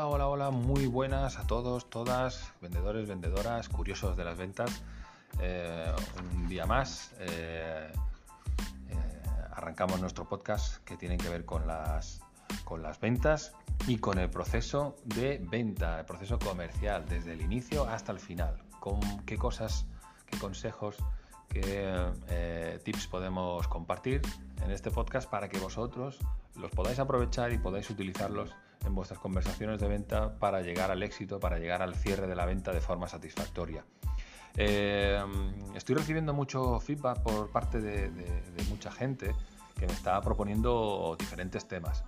Hola, muy buenas a todos, todas, vendedores, vendedoras, curiosos de las ventas. Un día más arrancamos nuestro podcast que tiene que ver con las ventas y con el proceso de venta, el proceso comercial, desde el inicio hasta el final. Con qué cosas, qué consejos, qué tips podemos compartir en este podcast para que vosotros los podáis aprovechar y podáis utilizarlos en vuestras conversaciones de venta para llegar al éxito, para llegar al cierre de la venta de forma satisfactoria. Estoy recibiendo mucho feedback por parte de mucha gente que me está proponiendo diferentes temas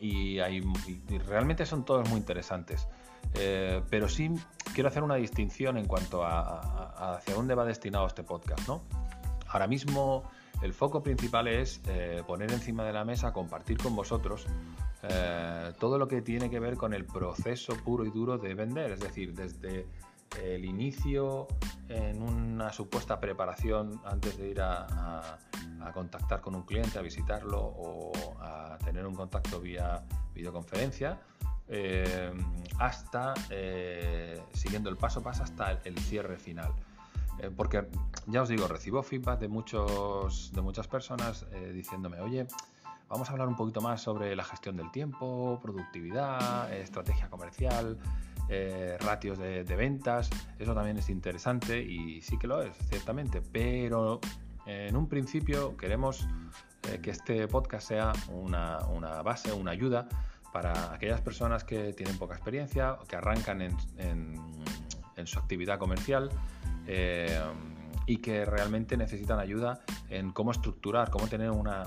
y realmente son todos muy interesantes, pero sí quiero hacer una distinción en cuanto a hacia dónde va destinado este podcast, ¿no? Ahora mismo el foco principal es poner encima de la mesa, compartir con vosotros todo lo que tiene que ver con el proceso puro y duro de vender, es decir, desde el inicio en una supuesta preparación antes de ir a contactar con un cliente, a visitarlo o a tener un contacto vía videoconferencia, hasta siguiendo el paso a paso hasta el cierre final. Porque ya os digo, recibo feedback de muchas personas diciéndome, oye, vamos a hablar un poquito más sobre la gestión del tiempo, productividad, estrategia comercial, ratios de ventas. Eso también es interesante y sí que lo es, ciertamente, pero en un principio queremos que este podcast sea una base, una ayuda para aquellas personas que tienen poca experiencia o que arrancan en su actividad comercial y que realmente necesitan ayuda en cómo estructurar, cómo tener una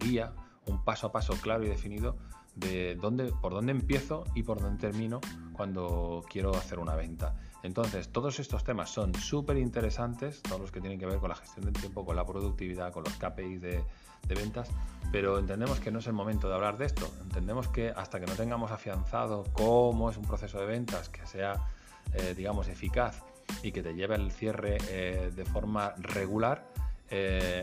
guía, un paso a paso claro y definido de por dónde empiezo y por dónde termino cuando quiero hacer una venta. Entonces, todos estos temas son súper interesantes, todos los que tienen que ver con la gestión del tiempo, con la productividad, con los KPIs de ventas, pero entendemos que no es el momento de hablar de esto. Entendemos que hasta que no tengamos afianzado cómo es un proceso de ventas que sea, digamos, eficaz y que te lleve al cierre de forma regular,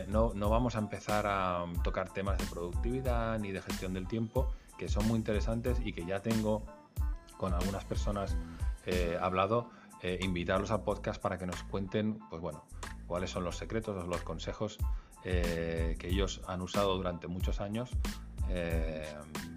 no vamos a empezar a tocar temas de productividad ni de gestión del tiempo, que son muy interesantes y que ya tengo con algunas personas hablado, invitarlos al podcast para que nos cuenten, pues bueno, cuáles son los secretos o los consejos que ellos han usado durante muchos años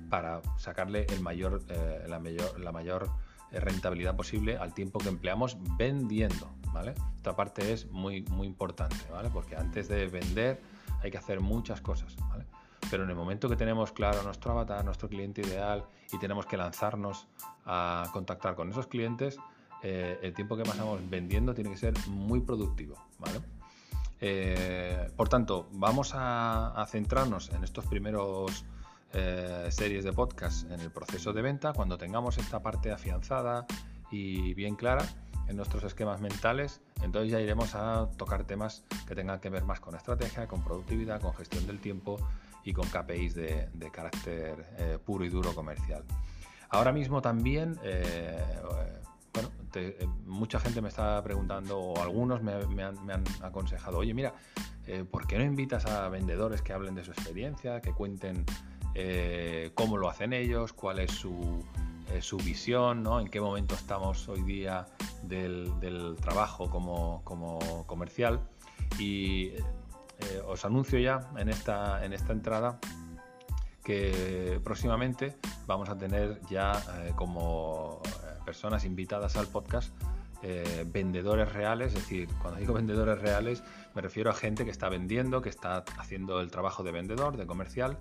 para sacarle la mayor rentabilidad posible al tiempo que empleamos vendiendo, ¿vale? Esta parte es muy, muy importante, ¿vale? Porque antes de vender hay que hacer muchas cosas, ¿vale? Pero en el momento que tenemos claro nuestro avatar, nuestro cliente ideal y tenemos que lanzarnos a contactar con esos clientes, el tiempo que pasamos vendiendo tiene que ser muy productivo, ¿vale? Por tanto, vamos a centrarnos en estos primeros series de podcast en el proceso de venta. Cuando tengamos esta parte afianzada y bien clara en nuestros esquemas mentales, entonces ya iremos a tocar temas que tengan que ver más con estrategia, con productividad, con gestión del tiempo y con KPIs de carácter puro y duro comercial. Ahora mismo también mucha gente me está preguntando, o algunos me han aconsejado, oye, mira, ¿por qué no invitas a vendedores que hablen de su experiencia, que cuenten cómo lo hacen ellos, cuál es su visión, ¿no? En qué momento estamos hoy día del trabajo como comercial? Y os anuncio ya en esta entrada que próximamente vamos a tener ya como personas invitadas al podcast vendedores reales. Es decir, cuando digo vendedores reales me refiero a gente que está vendiendo, que está haciendo el trabajo de vendedor, de comercial,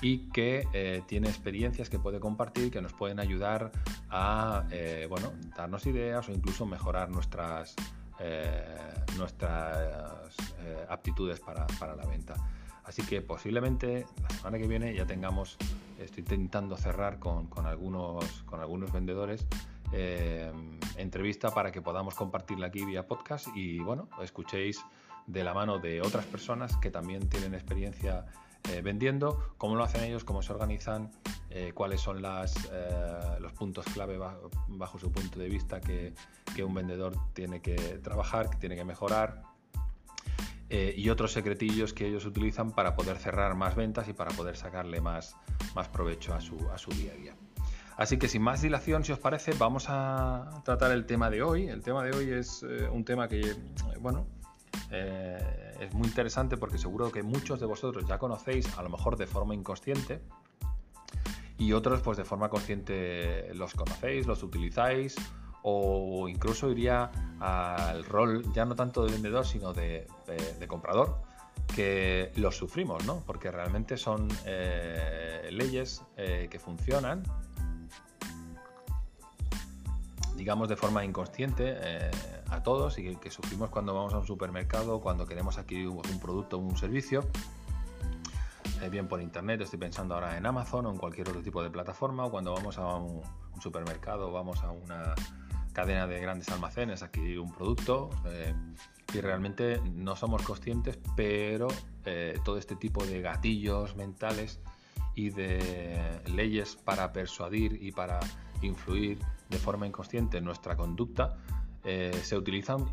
y que tiene experiencias que puede compartir, que nos pueden ayudar a darnos ideas o incluso mejorar nuestras aptitudes para la venta. Así que posiblemente la semana que viene ya tengamos, estoy intentando cerrar con algunos vendedores entrevista para que podamos compartirla aquí vía podcast y bueno, escuchéis de la mano de otras personas que también tienen experiencia vendiendo, cómo lo hacen ellos, cómo se organizan, cuáles son los puntos clave bajo su punto de vista que un vendedor tiene que trabajar, que tiene que mejorar, y otros secretillos que ellos utilizan para poder cerrar más ventas y para poder sacarle más provecho a su día a día. Así que sin más dilación, si os parece, vamos a tratar el tema de hoy. El tema de hoy es un tema que, es muy interesante porque seguro que muchos de vosotros ya conocéis, a lo mejor de forma inconsciente, y otros pues de forma consciente los conocéis, los utilizáis, o incluso iría al rol ya no tanto de vendedor sino de comprador, que los sufrimos, ¿no? Porque realmente son leyes que funcionan, digamos, de forma inconsciente a todos, y que sufrimos cuando vamos a un supermercado, cuando queremos adquirir un producto o un servicio, bien por internet, estoy pensando ahora en Amazon o en cualquier otro tipo de plataforma, o cuando vamos a un supermercado o vamos a una cadena de grandes almacenes a adquirir un producto, y realmente no somos conscientes, pero todo este tipo de gatillos mentales y de leyes para persuadir y para influir de forma inconsciente en nuestra conducta se utilizan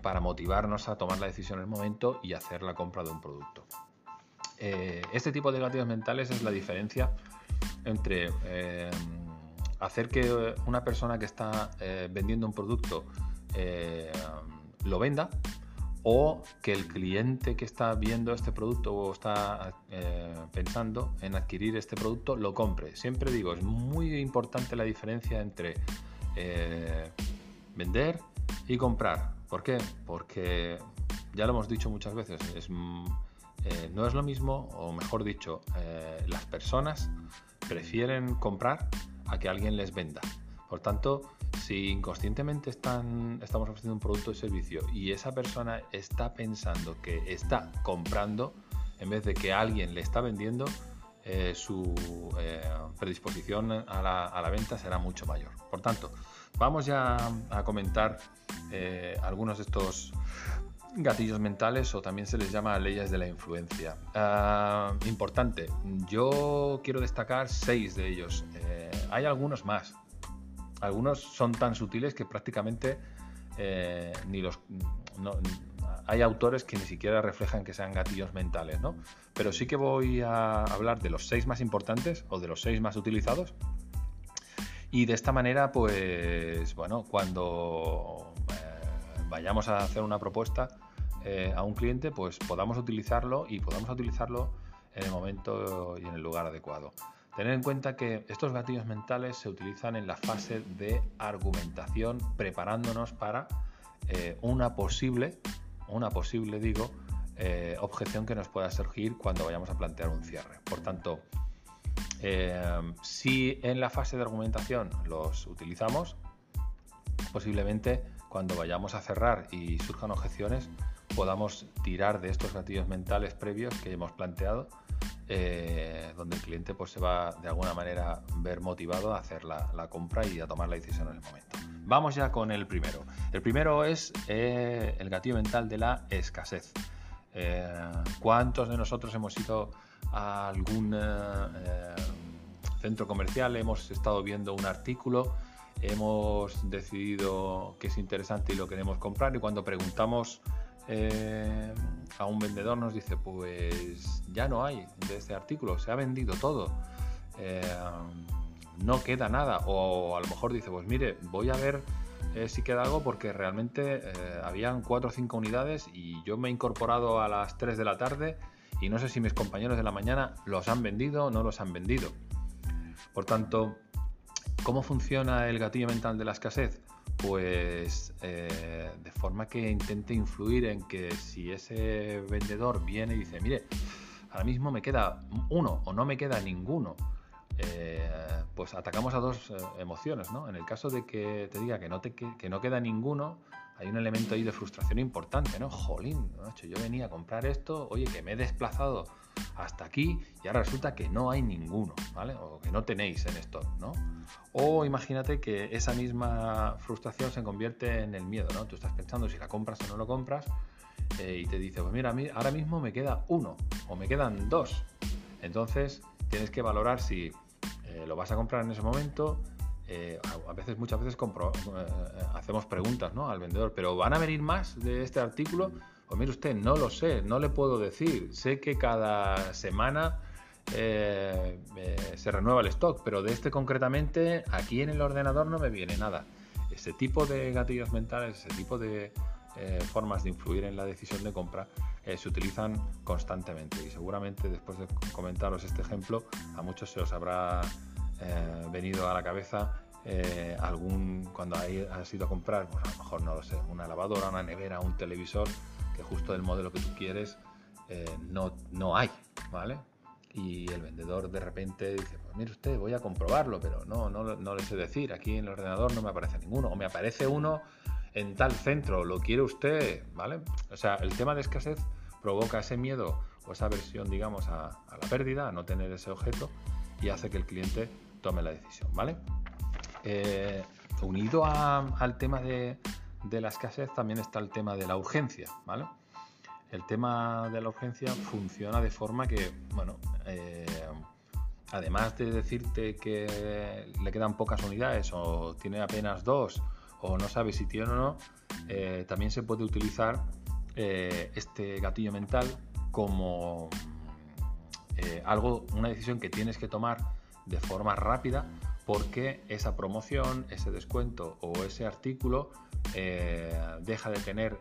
para motivarnos a tomar la decisión en el momento y hacer la compra de un producto. Este tipo de gatillos mentales es la diferencia entre hacer que una persona que está vendiendo un producto lo venda, o que el cliente que está viendo este producto o está pensando en adquirir este producto lo compre. Siempre digo, es muy importante la diferencia entre vender y comprar. ¿Por qué? Porque ya lo hemos dicho muchas veces, no es lo mismo, o mejor dicho, las personas prefieren comprar a que alguien les venda. Por tanto, si inconscientemente estamos ofreciendo un producto o servicio y esa persona está pensando que está comprando en vez de que alguien le está vendiendo, su predisposición a la venta será mucho mayor. Por tanto, vamos ya a comentar algunos de estos gatillos mentales, o también se les llama leyes de la influencia. Importante, yo quiero destacar 6 de ellos. Hay algunos más. Algunos son tan sutiles que prácticamente hay autores que ni siquiera reflejan que sean gatillos mentales, ¿no? Pero sí que voy a hablar de los 6 más importantes, o de los 6 más utilizados. Y de esta manera, pues bueno, cuando vayamos a hacer una propuesta a un cliente, pues podamos utilizarlo en el momento y en el lugar adecuado. Tener en cuenta que estos gatillos mentales se utilizan en la fase de argumentación, preparándonos para una posible objeción que nos pueda surgir cuando vayamos a plantear un cierre. Por tanto, si en la fase de argumentación los utilizamos, posiblemente cuando vayamos a cerrar y surjan objeciones, podamos tirar de estos gatillos mentales previos que hemos planteado, donde el cliente pues se va de alguna manera ver motivado a hacer la compra y a tomar la decisión en el momento. Vamos ya con el primero. El primero es el gatillo mental de la escasez. ¿Cuántos de nosotros hemos ido a algún centro comercial, hemos estado viendo un artículo, hemos decidido que es interesante y lo queremos comprar, y cuando preguntamos a un vendedor nos dice, pues ya no hay de este artículo, se ha vendido todo, no queda nada? O a lo mejor dice, pues mire, voy a ver si queda algo, porque realmente habían 4 o 5 unidades y yo me he incorporado a las 3 de la tarde y no sé si mis compañeros de la mañana los han vendido o no los han vendido. Por tanto, ¿cómo funciona el gatillo mental de la escasez? Pues de forma que intente influir en que si ese vendedor viene y dice, mire, ahora mismo me queda uno o no me queda ninguno, pues atacamos a 2 emociones, ¿no? En el caso de que te diga que no queda ninguno, hay un elemento ahí de frustración importante, ¿no? Jolín, macho, yo venía a comprar esto, oye, que me he desplazado hasta aquí y ahora resulta que no hay ninguno, ¿vale? O que no tenéis en stock, ¿no? O imagínate que esa misma frustración se convierte en el miedo, ¿no? Tú estás pensando si la compras o no lo compras, y te dice, pues mira, a mí ahora mismo me queda 1 o me quedan 2. Entonces tienes que valorar si lo vas a comprar en ese momento. Muchas veces hacemos preguntas, ¿no?, al vendedor, pero ¿van a venir más de este artículo? Pues mire usted, no lo sé, no le puedo decir. Sé que cada semana se renueva el stock, pero de este concretamente aquí en el ordenador no me viene nada. Ese tipo de gatillos mentales, ese tipo de formas de influir en la decisión de compra se utilizan constantemente, y seguramente después de comentaros este ejemplo a muchos se os habrá venido a la cabeza cuando has ido a comprar, pues a lo mejor, no lo sé, una lavadora, una nevera, un televisor, que justo del modelo que tú quieres no hay, ¿vale? Y el vendedor de repente dice, pues mire usted, voy a comprobarlo, pero no le sé decir, aquí en el ordenador no me aparece ninguno, o me aparece uno en tal centro, ¿lo quiere usted? ¿Vale? O sea, el tema de escasez provoca ese miedo o esa aversión, digamos, a la pérdida, a no tener ese objeto, y hace que el cliente tome la decisión, ¿vale? Unido al tema de la escasez también está el tema de la urgencia, ¿vale? El tema de la urgencia funciona de forma que, bueno, además de decirte que le quedan pocas unidades o tiene apenas 2 o no sabe si tiene o no, también se puede utilizar este gatillo mental como una decisión que tienes que tomar de forma rápida, porque esa promoción, ese descuento o ese artículo deja de tener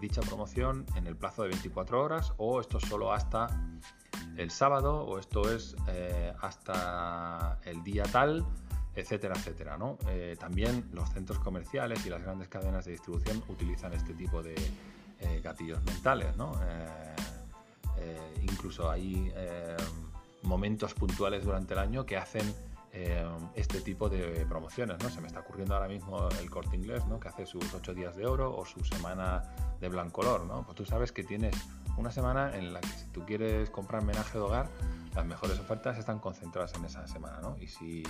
dicha promoción en el plazo de 24 horas, o esto es solo hasta el sábado, o esto es hasta el día tal, etcétera, etcétera, ¿no? También los centros comerciales y las grandes cadenas de distribución utilizan este tipo de gatillos mentales, ¿no? Incluso hay momentos puntuales durante el año que hacen este tipo de promociones, ¿no? Se me está ocurriendo ahora mismo el Corte Inglés, ¿no? Que hace sus 8 días de oro o su semana de Blancolor, ¿no? Pues tú sabes que tienes una semana en la que, si tú quieres comprar menaje de hogar, las mejores ofertas están concentradas en esa semana, ¿no? Y si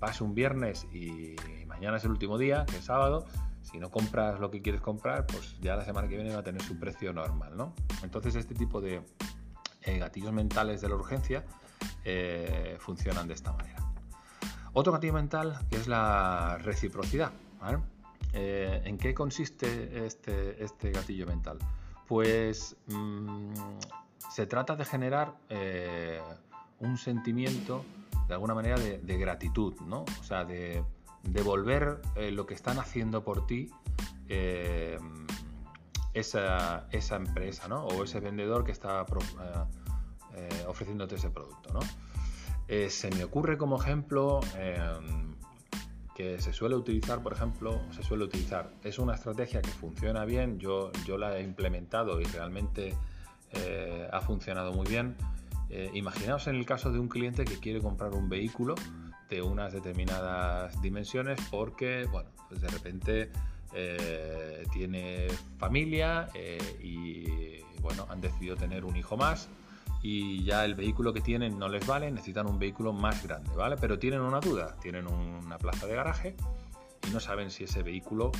vas un viernes y mañana es el último día, que es sábado, si no compras lo que quieres comprar, pues ya la semana que viene va a tener su precio normal, ¿no? Entonces este tipo de gatillos mentales de la urgencia funcionan de esta manera. Otro gatillo mental que es la reciprocidad, ¿vale? ¿En qué consiste este gatillo mental? Pues se trata de generar un sentimiento de alguna manera de gratitud, ¿no? O sea, de devolver lo que están haciendo por ti esa empresa, ¿no? O ese vendedor que está ofreciéndote ese producto, ¿no? Se me ocurre como ejemplo que se suele utilizar, por ejemplo, es una estrategia que funciona bien, yo la he implementado y realmente ha funcionado muy bien. Imaginaos en el caso de un cliente que quiere comprar un vehículo de unas determinadas dimensiones porque, bueno, pues de repente tiene familia y, bueno, han decidido tener un hijo más y ya el vehículo que tienen no les vale, necesitan un vehículo más grande, ¿vale? Pero tienen una duda, tienen una plaza de garaje y no saben si ese vehículo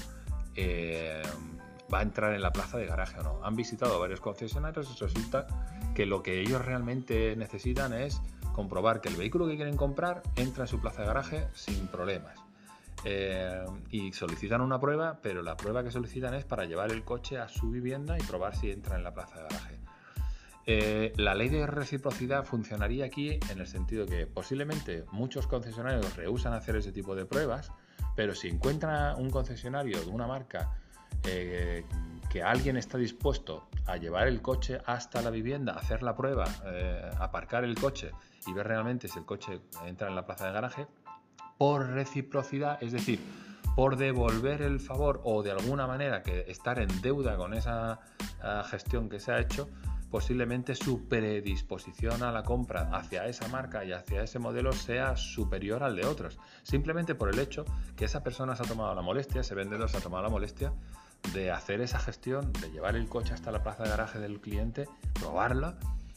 va a entrar en la plaza de garaje o no. Han visitado varios concesionarios y resulta que lo que ellos realmente necesitan es comprobar que el vehículo que quieren comprar entra en su plaza de garaje sin problemas. Y solicitan una prueba, pero la prueba que solicitan es para llevar el coche a su vivienda y probar si entra en la plaza de garaje. La ley de reciprocidad funcionaría aquí en el sentido que posiblemente muchos concesionarios rehúsan hacer ese tipo de pruebas, pero si encuentran un concesionario de una marca que alguien está dispuesto a llevar el coche hasta la vivienda, hacer la prueba, aparcar el coche y ver realmente si el coche entra en la plaza de garaje, por reciprocidad, es decir, por devolver el favor o de alguna manera que estar en deuda con esa gestión que se ha hecho, posiblemente su predisposición a la compra hacia esa marca y hacia ese modelo sea superior al de otros, simplemente por el hecho que esa persona se ha tomado la molestia, ese vendedor se ha tomado la molestia de hacer esa gestión, de llevar el coche hasta la plaza de garaje del cliente, probarla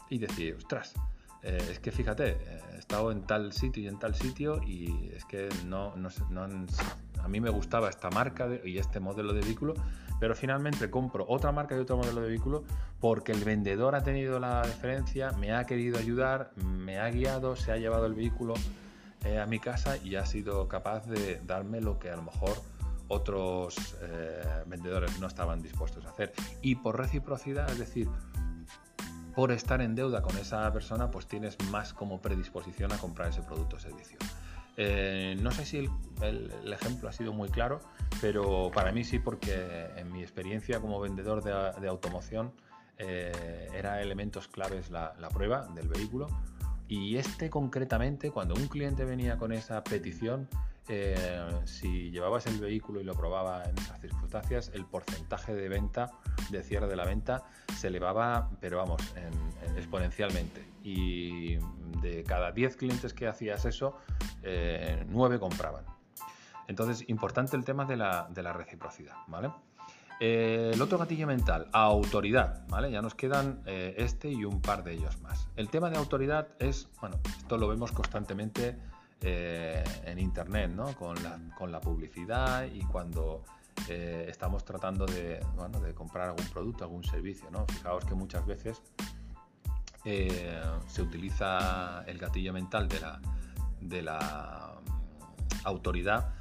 y decir, ostras, es que fíjate, he estado en tal sitio y en tal sitio y es que no a mí me gustaba esta marca y este modelo de vehículo, pero finalmente compro otra marca y otro modelo de vehículo porque el vendedor ha tenido la deferencia, me ha querido ayudar, me ha guiado, se ha llevado el vehículo a mi casa y ha sido capaz de darme lo que a lo mejor otros vendedores no estaban dispuestos a hacer. Y por reciprocidad, es decir, por estar en deuda con esa persona, pues tienes más como predisposición a comprar ese producto o servicio. No sé si el ejemplo ha sido muy claro, pero para mí sí, porque en mi experiencia como vendedor de automoción era elementos claves la prueba del vehículo. Y concretamente, cuando un cliente venía con esa petición, si llevabas el vehículo y lo probaba en esas circunstancias, el porcentaje de venta, de cierre de la venta, se elevaba, pero vamos, exponencialmente. Y de cada 10 clientes que hacías eso, 9 compraban. Entonces, importante el tema de la reciprocidad, ¿vale? El otro gatillo mental, autoridad, ¿vale? Ya nos quedan y un par de ellos más. El tema de autoridad es, bueno, esto lo vemos constantemente en internet, ¿no? Con la publicidad y cuando estamos tratando de comprar algún producto, algún servicio, ¿no? Fijaos que muchas veces se utiliza el gatillo mental de la autoridad.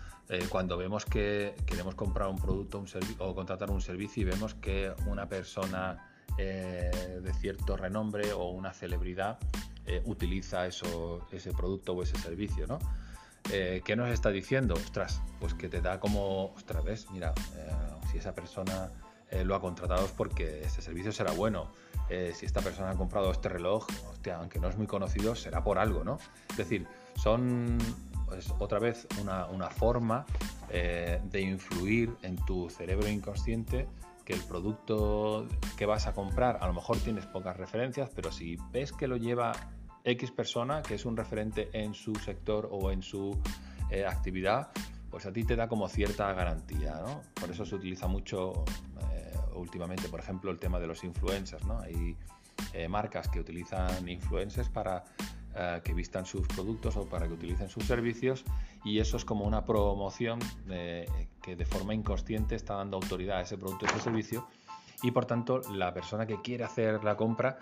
Cuando vemos que queremos comprar un producto, un servicio o contratar un servicio y vemos que una persona de cierto renombre o una celebridad utiliza ese producto o ese servicio, ¿no? ¿Qué nos está diciendo? Ostras, pues que te da como, ostras, ves, mira, si esa persona lo ha contratado es porque este servicio será bueno. Si esta persona ha comprado este reloj, hostia, aunque no es muy conocido, será por algo, ¿no? Es decir, son... es otra vez una forma de influir en tu cerebro inconsciente que el producto que vas a comprar, a lo mejor tienes pocas referencias, pero si ves que lo lleva X persona, que es un referente en su sector o en su actividad, pues a ti te da como cierta garantía, ¿no? Por eso se utiliza mucho últimamente, por ejemplo, el tema de los influencers, ¿no? Hay marcas que utilizan influencers para que vistan sus productos o para que utilicen sus servicios, y eso es como una promoción que de forma inconsciente está dando autoridad a ese producto o ese servicio, y por tanto la persona que quiere hacer la compra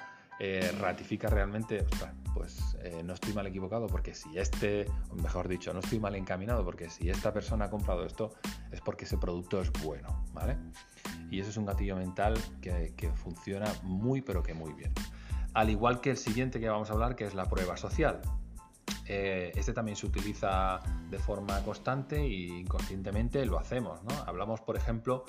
ratifica realmente, ostras, pues no estoy mal equivocado, porque si no estoy mal encaminado, porque si esta persona ha comprado esto es porque ese producto es bueno, ¿vale? Y eso es un gatillo mental que funciona muy pero que muy bien. Al igual que el siguiente que vamos a hablar, que es la prueba social. Este también se utiliza de forma constante e inconscientemente lo hacemos, ¿no? Hablamos, por ejemplo,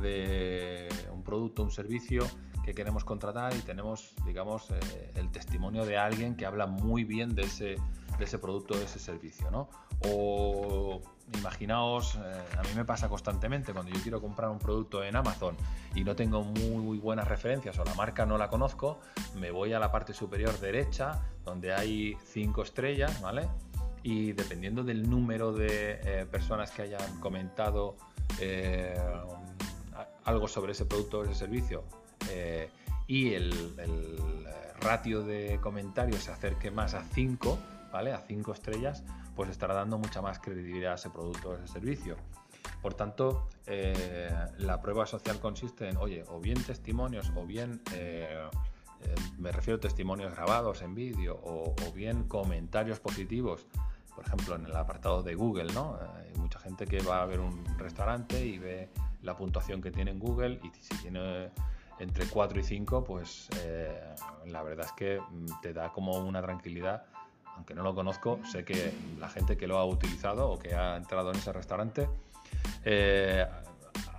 de un producto, un servicio que queremos contratar y tenemos, digamos, el testimonio de alguien que habla muy bien de ese producto, de ese servicio, ¿no? O imaginaos, a mí me pasa constantemente cuando yo quiero comprar un producto en Amazon y no tengo muy buenas referencias o la marca no la conozco, me voy a la parte superior derecha donde hay 5 estrellas, ¿vale? Y dependiendo del número de personas que hayan comentado algo sobre ese producto o ese servicio y el ratio de comentarios se acerque más a 5, ¿vale? A 5 estrellas, pues estará dando mucha más credibilidad a ese producto o ese servicio. Por tanto, la prueba social consiste en, oye, o bien testimonios, o bien, me refiero a testimonios grabados en vídeo, o bien comentarios positivos, por ejemplo, en el apartado de Google, ¿no? Hay mucha gente que va a ver un restaurante y ve la puntuación que tiene en Google, y si tiene entre 4 y 5, pues la verdad es que te da como una tranquilidad. Aunque no lo conozco, sé que la gente que lo ha utilizado o que ha entrado en ese restaurante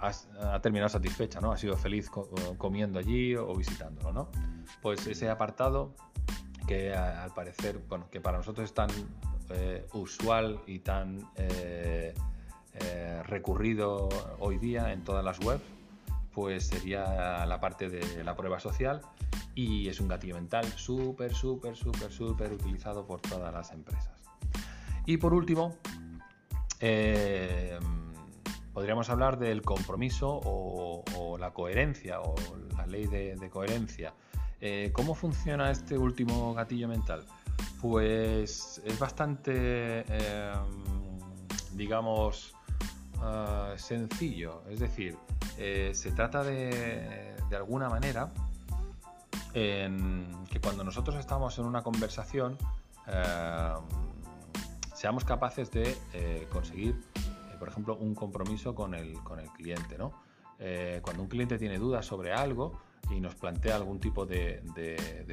ha terminado satisfecha, ¿no? Ha sido feliz comiendo allí o visitándolo, ¿no? Pues ese apartado que al parecer, bueno, que para nosotros es tan usual y tan recurrido hoy día en todas las webs, pues sería la parte de la prueba social. Y es un gatillo mental súper utilizado por todas las empresas. Y por último, podríamos hablar del compromiso o la coherencia o la ley de coherencia. ¿Cómo funciona este último gatillo mental? Pues es bastante, sencillo. Es decir, se trata de alguna manera... en que cuando nosotros estamos en una conversación seamos capaces de conseguir por ejemplo, un compromiso con el cliente, ¿no? Cuando un cliente tiene dudas sobre algo y nos plantea algún tipo de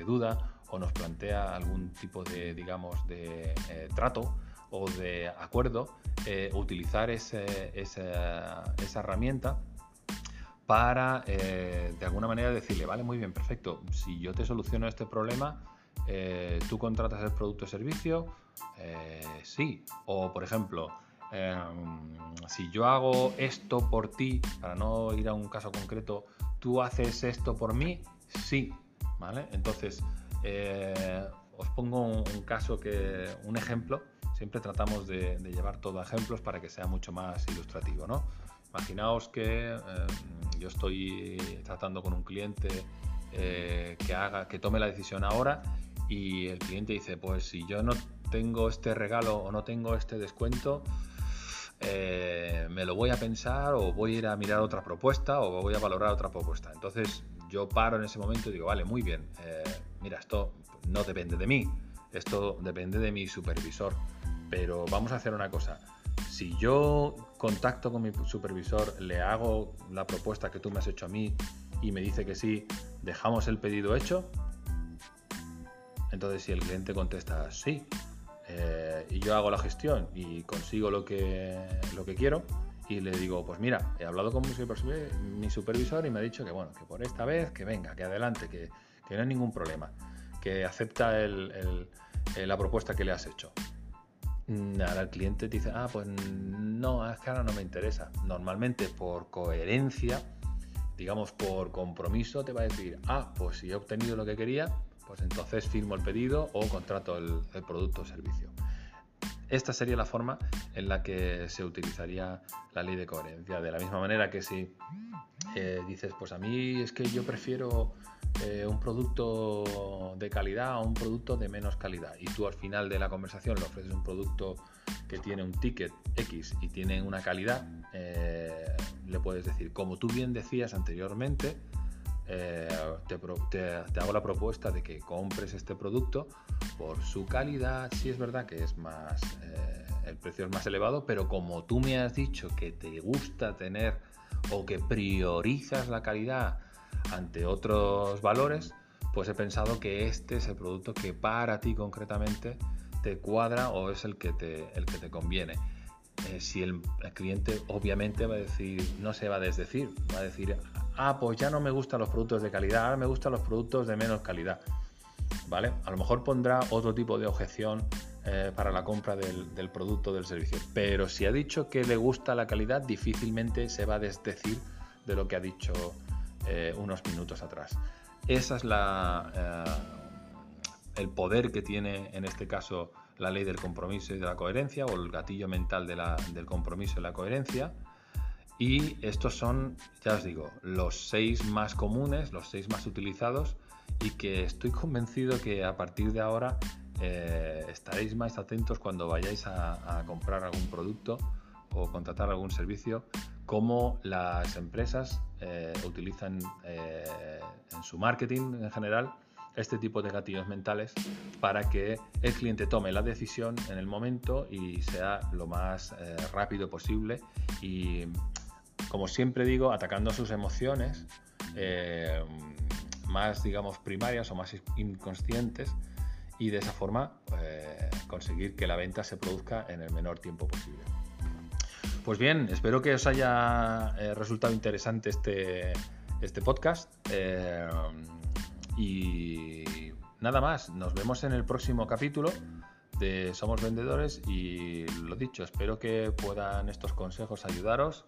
duda o nos plantea algún tipo de, digamos, de trato o de acuerdo, utilizar esa herramienta para, de alguna manera, decirle, vale, muy bien, perfecto, si yo te soluciono este problema, ¿tú contratas el producto o servicio? Sí. O, por ejemplo, si yo hago esto por ti, para no ir a un caso concreto, ¿tú haces esto por mí? Sí. ¿Vale? Entonces, os pongo un ejemplo. Siempre tratamos de llevar todo a ejemplos para que sea mucho más ilustrativo, ¿no? Imaginaos que yo estoy tratando con un cliente que tome la decisión ahora y el cliente dice, pues si yo no tengo este regalo o no tengo este descuento, me lo voy a pensar o voy a ir a mirar otra propuesta o voy a valorar otra propuesta. Entonces yo paro en ese momento y digo, vale, muy bien, mira, esto no depende de mí, esto depende de mi supervisor, pero vamos a hacer una cosa. Si yo contacto con mi supervisor, le hago la propuesta que tú me has hecho a mí y me dice que sí, ¿dejamos el pedido hecho? Entonces, si el cliente contesta sí, y yo hago la gestión y consigo lo que quiero y le digo, pues mira, he hablado con mi supervisor y me ha dicho que bueno, que por esta vez, que venga, que adelante, que no hay ningún problema, que acepta la propuesta que le has hecho. Ahora el cliente te dice, ah, pues no, es que ahora no me interesa. Normalmente por coherencia, digamos por compromiso, te va a decir, ah, pues si he obtenido lo que quería, pues entonces firmo el pedido o contrato el producto o servicio. Esta sería la forma en la que se utilizaría la ley de coherencia. De la misma manera que si dices, pues a mí es que yo prefiero un producto de calidad o un producto de menos calidad, y tú al final de la conversación le ofreces un producto que tiene un ticket X y tiene una calidad, le puedes decir, como tú bien decías anteriormente, te hago la propuesta de que compres este producto por su calidad. Sí, es verdad que es más, el precio es más elevado, pero como tú me has dicho que te gusta tener o que priorizas la calidad ante otros valores, pues he pensado que este es el producto que para ti concretamente te cuadra o es el que te conviene. Si el cliente obviamente va a decir, no se va a desdecir, va a decir, ah, pues ya no me gustan los productos de calidad, ahora me gustan los productos de menos calidad, ¿vale? A lo mejor pondrá otro tipo de objeción para la compra del producto o del servicio, pero si ha dicho que le gusta la calidad, difícilmente se va a desdecir de lo que ha dicho unos minutos atrás. Esa es el poder que tiene en este caso la ley del compromiso y de la coherencia, o el gatillo mental del compromiso y la coherencia. Y estos son, ya os digo, los 6 más comunes, los 6 más utilizados, y que estoy convencido que a partir de ahora estaréis más atentos cuando vayáis a comprar algún producto o contratar algún servicio, cómo las empresas utilizan en su marketing en general este tipo de gatillos mentales para que el cliente tome la decisión en el momento y sea lo más rápido posible, y como siempre digo, atacando sus emociones más, digamos, primarias o más inconscientes, y de esa forma conseguir que la venta se produzca en el menor tiempo posible. Pues bien, espero que os haya resultado interesante este podcast, y nada más, nos vemos en el próximo capítulo de Somos Vendedores, y lo dicho, espero que puedan estos consejos ayudaros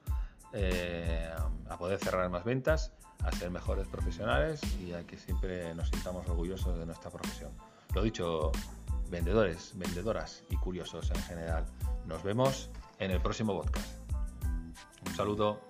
a poder cerrar más ventas, a ser mejores profesionales y a que siempre nos sintamos orgullosos de nuestra profesión. Lo dicho, vendedores, vendedoras y curiosos en general, nos vemos en el próximo podcast. Un saludo.